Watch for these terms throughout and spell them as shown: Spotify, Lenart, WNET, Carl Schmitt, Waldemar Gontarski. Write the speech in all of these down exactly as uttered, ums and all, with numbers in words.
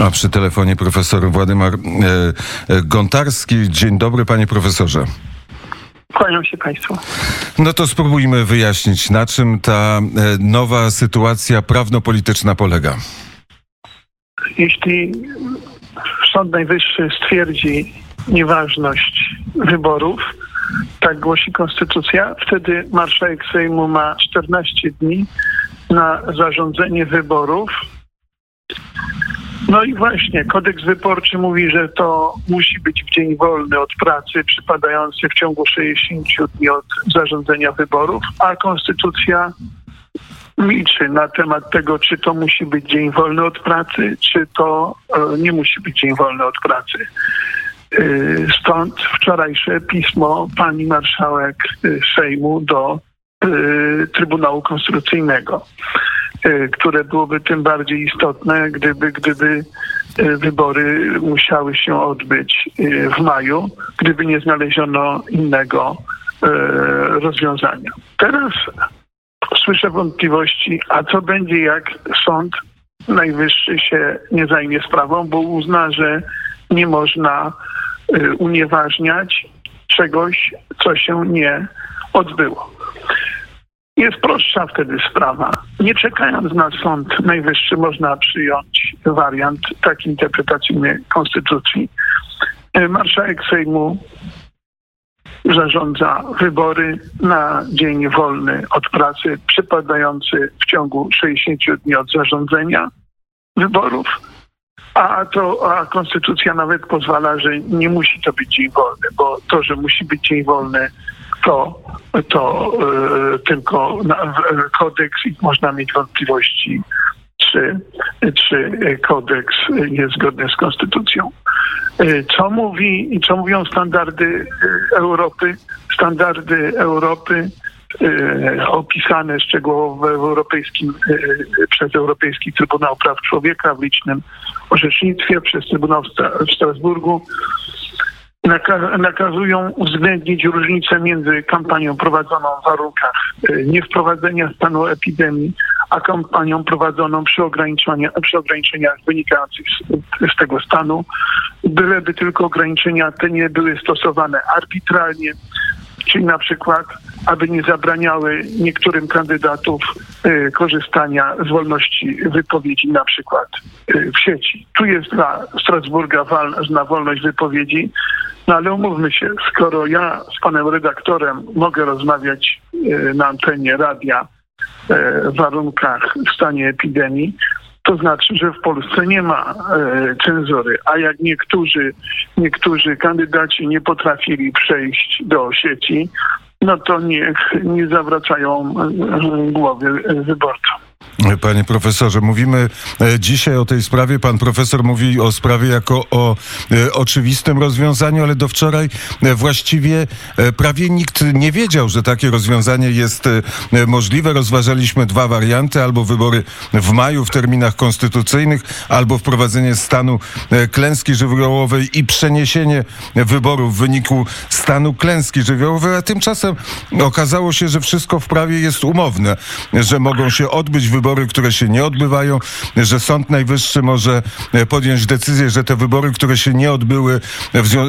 A przy telefonie profesor Waldemar e, e, Gontarski. Dzień dobry, panie profesorze. Kłaniam się państwu. No to spróbujmy wyjaśnić, na czym ta e, nowa sytuacja prawno-polityczna polega. Jeśli Sąd Najwyższy stwierdzi nieważność wyborów, tak głosi konstytucja, wtedy marszałek Sejmu ma czternaście dni na zarządzenie wyborów. No i właśnie, kodeks wyborczy mówi, że to musi być w dzień wolny od pracy, przypadający w ciągu sześćdziesięciu dni od zarządzenia wyborów, a konstytucja milczy na temat tego, czy to musi być dzień wolny od pracy, czy to nie musi być dzień wolny od pracy. Stąd wczorajsze pismo pani marszałek Sejmu do Trybunału Konstytucyjnego, które byłoby tym bardziej istotne, gdyby, gdyby wybory musiały się odbyć w maju, gdyby nie znaleziono innego rozwiązania. Teraz słyszę wątpliwości, a co będzie, jak Sąd Najwyższy się nie zajmie sprawą, bo uzna, że nie można unieważniać czegoś, co się nie odbyło. Jest prostsza wtedy sprawa. Nie czekając na Sąd Najwyższy można przyjąć wariant taki interpretacyjny konstytucji. Marszałek Sejmu zarządza wybory na dzień wolny od pracy, przypadający w ciągu sześćdziesięciu dni od zarządzenia wyborów, a, to, a konstytucja nawet pozwala, że nie musi to być dzień wolny, bo to, że musi być dzień wolny, to, to y, tylko na, kodeks i można mieć wątpliwości, czy, czy kodeks jest zgodny z konstytucją. Y, co mówi i co mówią standardy y, Europy? Standardy Europy y, opisane szczegółowo w europejskim, y, przez Europejski Trybunał Praw Człowieka w licznym orzecznictwie, przez Trybunał w Strasburgu, nakazują uwzględnić różnicę między kampanią prowadzoną w warunkach niewprowadzenia stanu epidemii, a kampanią prowadzoną przy, przy ograniczeniach wynikających z, z tego stanu, byleby tylko ograniczenia te nie były stosowane arbitralnie, czyli na przykład, aby nie zabraniały niektórym kandydatów y, korzystania z wolności wypowiedzi, na przykład y, w sieci. Tu jest dla Strasburga ważna wolność wypowiedzi, no ale umówmy się, skoro ja z panem redaktorem mogę rozmawiać y, na antenie radia y, w warunkach w stanie epidemii, to znaczy, że w Polsce nie ma e, cenzury, a jak niektórzy, niektórzy kandydaci nie potrafili przejść do sieci, no to niech nie zawracają głowy wyborcom. Panie profesorze, mówimy dzisiaj o tej sprawie. Pan profesor mówi o sprawie jako o oczywistym rozwiązaniu, ale do wczoraj właściwie prawie nikt nie wiedział, że takie rozwiązanie jest możliwe. Rozważaliśmy dwa warianty, albo wybory w maju w terminach konstytucyjnych, albo wprowadzenie stanu klęski żywiołowej i przeniesienie wyborów w wyniku stanu klęski żywiołowej, a tymczasem okazało się, że wszystko w prawie jest umowne, że mogą się odbyć wybory, które się nie odbywają, że Sąd Najwyższy może podjąć decyzję, że te wybory, które się nie odbyły,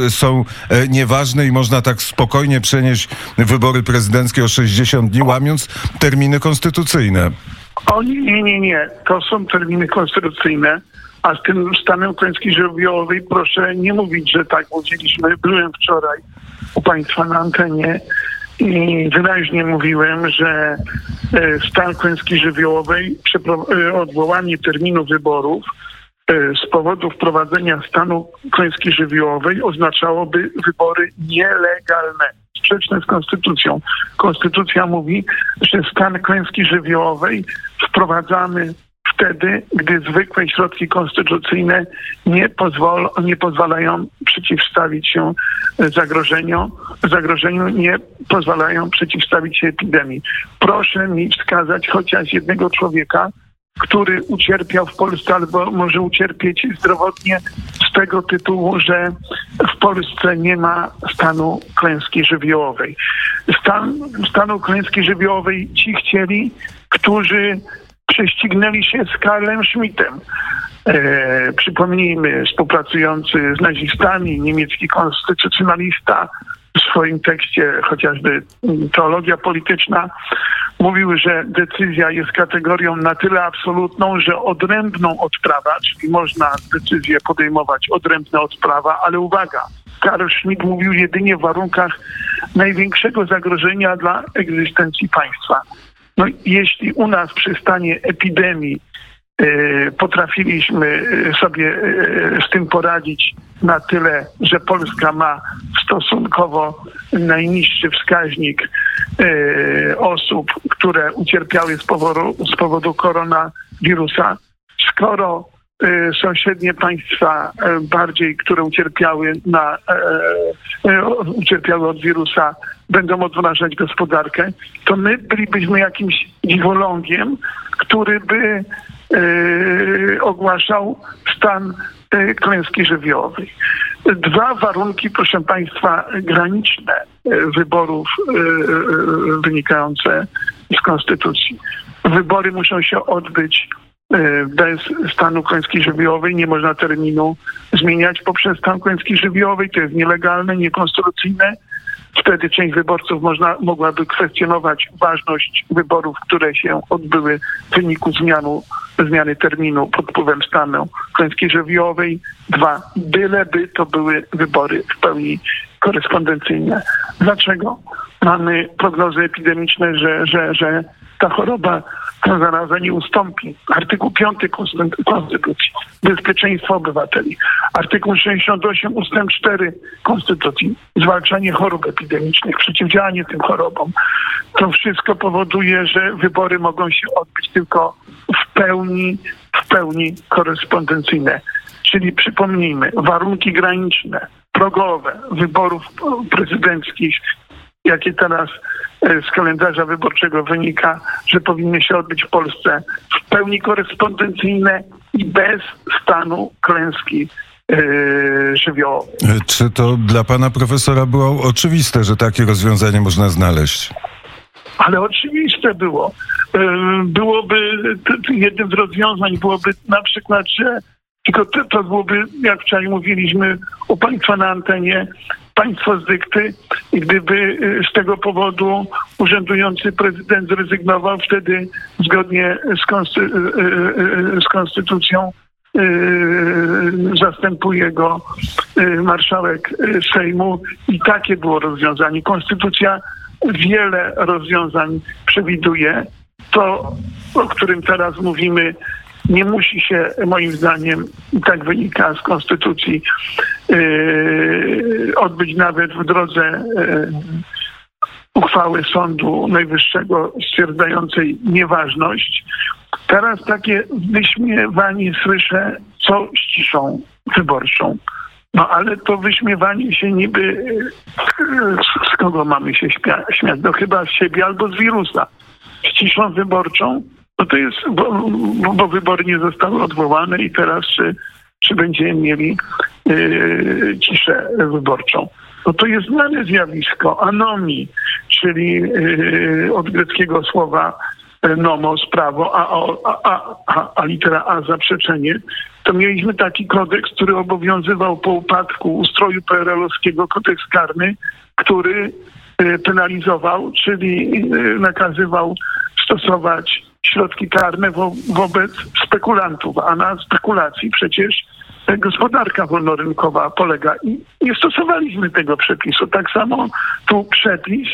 są nieważne i można tak spokojnie przenieść wybory prezydenckie o sześćdziesiąt dni, łamiąc terminy konstytucyjne. O nie, nie, nie. To są terminy konstytucyjne, a z tym stanem klęski żywiołowej proszę nie mówić, że tak mówiliśmy. Byłem wczoraj u państwa na antenie i wyraźnie mówiłem, że stan klęski żywiołowej, odwołanie terminu wyborów z powodu wprowadzenia stanu klęski żywiołowej oznaczałoby wybory nielegalne, sprzeczne z konstytucją. Konstytucja mówi, że stan klęski żywiołowej wprowadzamy wtedy, gdy zwykłe środki konstytucyjne nie, pozwol, nie pozwalają przeciwstawić się zagrożeniu, zagrożeniu, nie pozwalają przeciwstawić się epidemii. Proszę mi wskazać chociaż jednego człowieka, który ucierpiał w Polsce albo może ucierpieć zdrowotnie z tego tytułu, że w Polsce nie ma stanu klęski żywiołowej. Stan, stanu klęski żywiołowej ci chcieli, którzy prześcignęli się z Carlem Schmittem. E, przypomnijmy, współpracujący z nazistami, niemiecki konstytucjonalista w swoim tekście, chociażby Teologia polityczna, mówił, że decyzja jest kategorią na tyle absolutną, że odrębną od prawa, czyli można decyzję podejmować odrębne od prawa, ale uwaga, Carl Schmitt mówił jedynie w warunkach największego zagrożenia dla egzystencji państwa. No, jeśli u nas przy stanie epidemii yy, potrafiliśmy sobie yy, z tym poradzić na tyle, że Polska ma stosunkowo najniższy wskaźnik yy, osób, które ucierpiały z powodu, z powodu koronawirusa, skoro yy, sąsiednie państwa yy, bardziej, które ucierpiały, na, yy, yy, ucierpiały od wirusa, będą odmrażać gospodarkę, to my bylibyśmy jakimś dziwolągiem, który by yy, ogłaszał stan yy, klęski żywiołowej. Dwa warunki, proszę państwa, graniczne yy, wyborów yy, wynikające z konstytucji. Wybory muszą się odbyć bez stanu klęski żywiołowej, nie można terminu zmieniać poprzez stan klęski żywiołowej, to jest nielegalne, niekonstytucyjne. Wtedy część wyborców można, mogłaby kwestionować ważność wyborów, które się odbyły w wyniku zmianu, zmiany terminu pod wpływem stanu klęski żywiołowej. Dwa, byleby to były wybory w pełni korespondencyjne. Dlaczego? Mamy prognozy epidemiczne, że, że, że ta choroba, ta zaraza nie ustąpi. Artykuł piąty Konstytucji, bezpieczeństwo obywateli. Artykuł sześćdziesiąty ósmy ustęp czwarty Konstytucji, zwalczanie chorób epidemicznych, przeciwdziałanie tym chorobom. To wszystko powoduje, że wybory mogą się odbyć tylko w pełni, w pełni korespondencyjne. Czyli przypomnijmy, warunki graniczne, progowe wyborów prezydenckich, jakie teraz z kalendarza wyborczego wynika, że powinny się odbyć w Polsce w pełni korespondencyjne i bez stanu klęski yy, żywiołowej. Czy to dla pana profesora było oczywiste, że takie rozwiązanie można znaleźć? Ale oczywiste było. Byłoby jednym z rozwiązań byłoby na przykład, że tylko to, to byłoby, jak wczoraj mówiliśmy u państwa na antenie, państwo z dykty, i gdyby z tego powodu urzędujący prezydent zrezygnował, wtedy zgodnie z, konsty- z konstytucją zastępuje go marszałek Sejmu i takie było rozwiązanie. Konstytucja wiele rozwiązań przewiduje. To, o którym teraz mówimy, nie musi się, moim zdaniem, i tak wynika z konstytucji, yy, odbyć nawet w drodze yy, uchwały Sądu Najwyższego stwierdzającej nieważność. Teraz takie wyśmiewanie słyszę, co z ciszą wyborczą. No ale to wyśmiewanie się niby, yy, z, z kogo mamy się śmia- śmiać? No chyba z siebie albo z wirusa. Z ciszą wyborczą. No to jest, bo, bo wybory nie zostały odwołane i teraz czy, czy będziemy mieli yy, ciszę wyborczą. No to jest znane zjawisko anomii, czyli yy, od greckiego słowa nomos, prawo, a, a, a, a, a litera A zaprzeczenie. To mieliśmy taki kodeks, który obowiązywał po upadku ustroju P R L-owskiego, kodeks karny, który yy, penalizował, czyli yy, nakazywał stosować środki karne wo- wobec spekulantów, a na spekulacji przecież gospodarka wolnorynkowa polega i nie stosowaliśmy tego przepisu. Tak samo tu przepis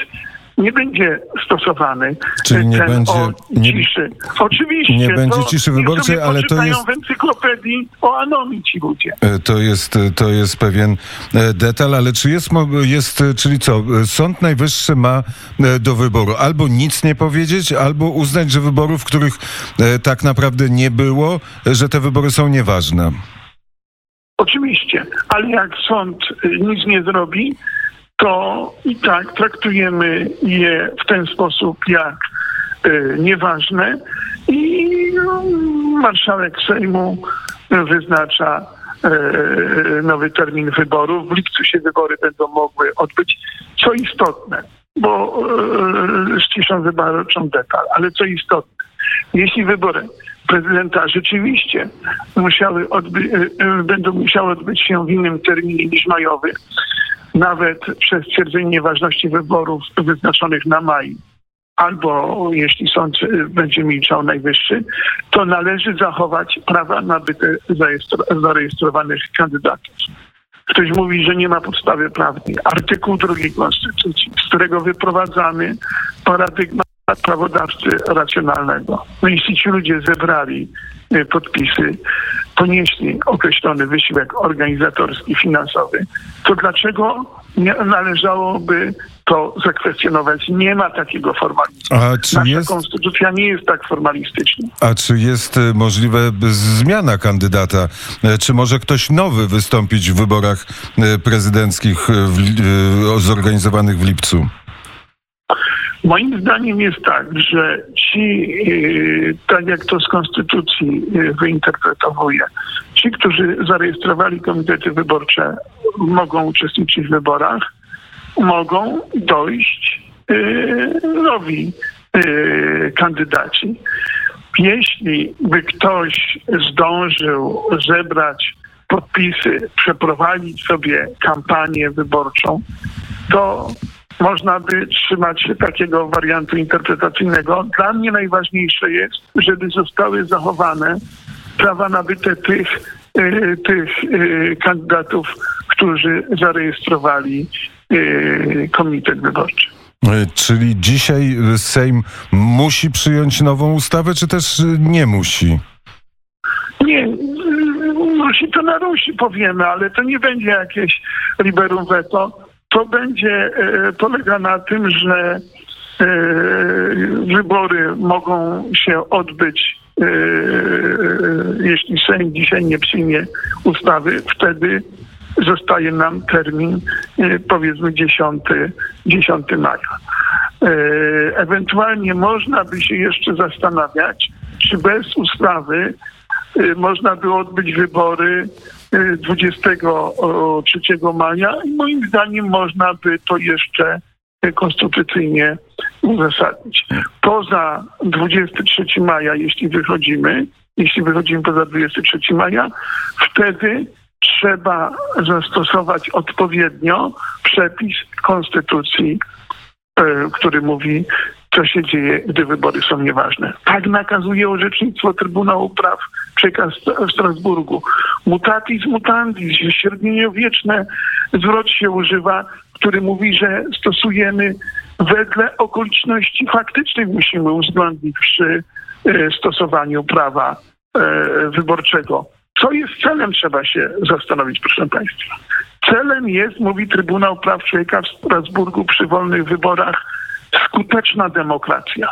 nie będzie stosowany. Czyli nie ten będzie o ciszy. Nie, oczywiście. Nie będzie to, ciszy wyborczej, ale to jest... w encyklopedii o anomii ci ludzie. To jest, to jest pewien detal, ale czy jest, jest... Czyli co? Sąd Najwyższy ma do wyboru albo nic nie powiedzieć, albo uznać, że wyborów, których tak naprawdę nie było, że te wybory są nieważne. Oczywiście, ale jak sąd nic nie zrobi, to i tak traktujemy je w ten sposób jak y, nieważne i no, marszałek Sejmu wyznacza y, nowy termin wyborów. W lipcu się wybory będą mogły odbyć, co istotne, bo y, z ciszą wyborczą detal, ale co istotne, jeśli wybory prezydenta rzeczywiście musiały odby- będą musiały odbyć się w innym terminie niż majowy, nawet przez stwierdzenie nieważności wyborów wyznaczonych na maj, albo jeśli sąd będzie milczał najwyższy, to należy zachować prawa nabyte zarejestrowanych kandydatów. Ktoś mówi, że nie ma podstawy prawnej. Artykuł drugi Konstytucji, z którego wyprowadzamy paradygmat prawodawcy racjonalnego. No jeśli ci ludzie zebrali podpisy, ponieśli określony wysiłek organizatorski, finansowy, to dlaczego nie należałoby to zakwestionować? Nie ma takiego formalizmu. A czy Nasza jest... konstytucja nie jest tak formalistyczna. A czy jest możliwa zmiana kandydata? Czy może ktoś nowy wystąpić w wyborach prezydenckich w, zorganizowanych w lipcu? Moim zdaniem jest tak, że ci, yy, tak jak to z Konstytucji yy, wyinterpretowuje, ci, którzy zarejestrowali komitety wyborcze, mogą uczestniczyć w wyborach, mogą dojść yy, nowi yy, kandydaci. Jeśli by ktoś zdążył zebrać podpisy, przeprowadzić sobie kampanię wyborczą, to można by trzymać się takiego wariantu interpretacyjnego. Dla mnie najważniejsze jest, żeby zostały zachowane prawa nabyte tych, y, tych y, kandydatów, którzy zarejestrowali y, komitet wyborczy. Czyli dzisiaj Sejm musi przyjąć nową ustawę, czy też nie musi? Nie, musi to na Rusi powiemy, ale to nie będzie jakieś liberum veto. To będzie e, polega na tym, że e, wybory mogą się odbyć, e, jeśli Sejm dzisiaj nie przyjmie ustawy, wtedy zostaje nam termin e, powiedzmy dziesiątego maja. E, ewentualnie można by się jeszcze zastanawiać, czy bez ustawy e, można było odbyć wybory dwudziestego trzeciego maja i moim zdaniem można by to jeszcze konstytucyjnie uzasadnić. Poza dwudziestego trzeciego maja, jeśli wychodzimy, jeśli wychodzimy poza dwudziestego trzeciego maja, wtedy trzeba zastosować odpowiednio przepis Konstytucji, który mówi, co się dzieje, gdy wybory są nieważne. Tak nakazuje orzecznictwo Trybunału Praw Człowieka w Strasburgu. Mutatis mutandis, średniowieczny zwrot się używa, który mówi, że stosujemy wedle okoliczności faktycznych, musimy uwzględnić przy stosowaniu prawa wyborczego. Co jest celem, trzeba się zastanowić, proszę Państwa. Celem jest, mówi Trybunał Praw Człowieka w Strasburgu, przy wolnych wyborach skuteczna demokracja.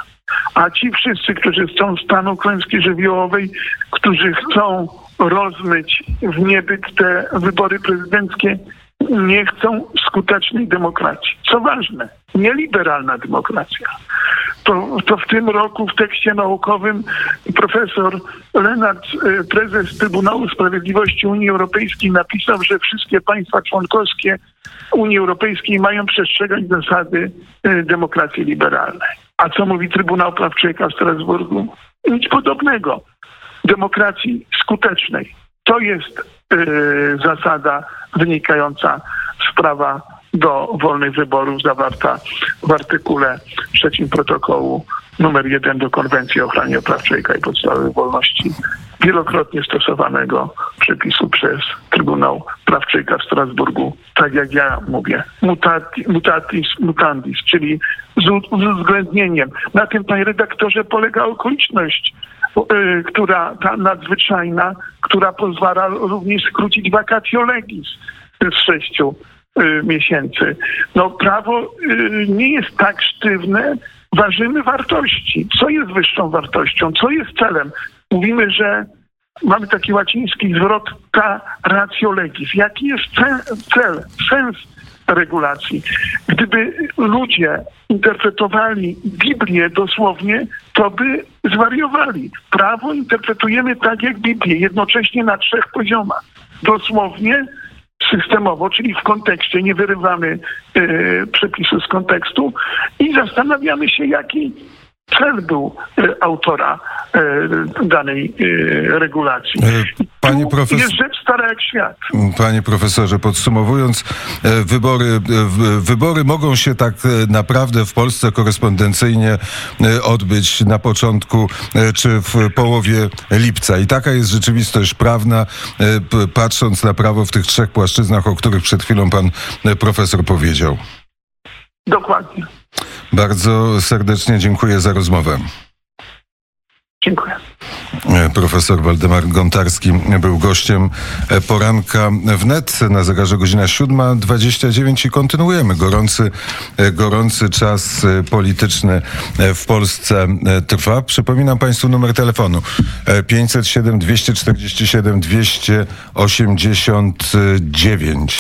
A ci wszyscy, którzy chcą stanu klęski żywiołowej, którzy chcą rozmyć w niebyt te wybory prezydenckie, nie chcą skutecznej demokracji. Co ważne, nieliberalna demokracja. To, to w tym roku w tekście naukowym profesor Lenart, prezes Trybunału Sprawiedliwości Unii Europejskiej, napisał, że wszystkie państwa członkowskie Unii Europejskiej mają przestrzegać zasady demokracji liberalnej. A co mówi Trybunał Praw Człowieka w Strasburgu? Nic podobnego. Demokracji skutecznej. To jest yy, zasada wynikająca z prawa do wolnych wyborów zawarta w artykule trzecim protokołu numer jeden do Konwencji o ochronie praw człowieka i podstawowych wolności, wielokrotnie stosowanego przepisu przez Trybunał Praw Człowieka w Strasburgu, tak jak ja mówię, mutati, mutatis mutandis, czyli z, z uwzględnieniem. Na tym, panie redaktorze, polega okoliczność, yy, która ta nadzwyczajna, która pozwala również skrócić vacatio legis z sześciu yy, miesięcy. No prawo yy, nie jest tak sztywne, ważymy wartości. Co jest wyższą wartością? Co jest celem? Mówimy, że mamy taki łaciński zwrot ratio legis. Jaki jest cel, cel, sens regulacji? Gdyby ludzie interpretowali Biblię dosłownie, to by zwariowali. Prawo interpretujemy tak jak Biblię, jednocześnie na trzech poziomach. Dosłownie, systemowo, czyli w kontekście, nie wyrywamy y, przepisu z kontekstu i zastanawiamy się, jaki cel był autora danej regulacji. Panie profesor... Jest rzecz stara jak świat. Panie profesorze, podsumowując, wybory, wybory mogą się tak naprawdę w Polsce korespondencyjnie odbyć na początku czy w połowie lipca. I taka jest rzeczywistość prawna, patrząc na prawo w tych trzech płaszczyznach, o których przed chwilą pan profesor powiedział. Dokładnie. Bardzo serdecznie dziękuję za rozmowę. Dziękuję. Profesor Waldemar Gontarski był gościem poranka W N E T. Na zegarze godzina siódma dwadzieścia dziewięć i kontynuujemy. Gorący, gorący czas polityczny w Polsce trwa. Przypominam Państwu numer telefonu pięćset siedem dwieście czterdzieści siedem dwieście osiemdziesiąt dziewięć.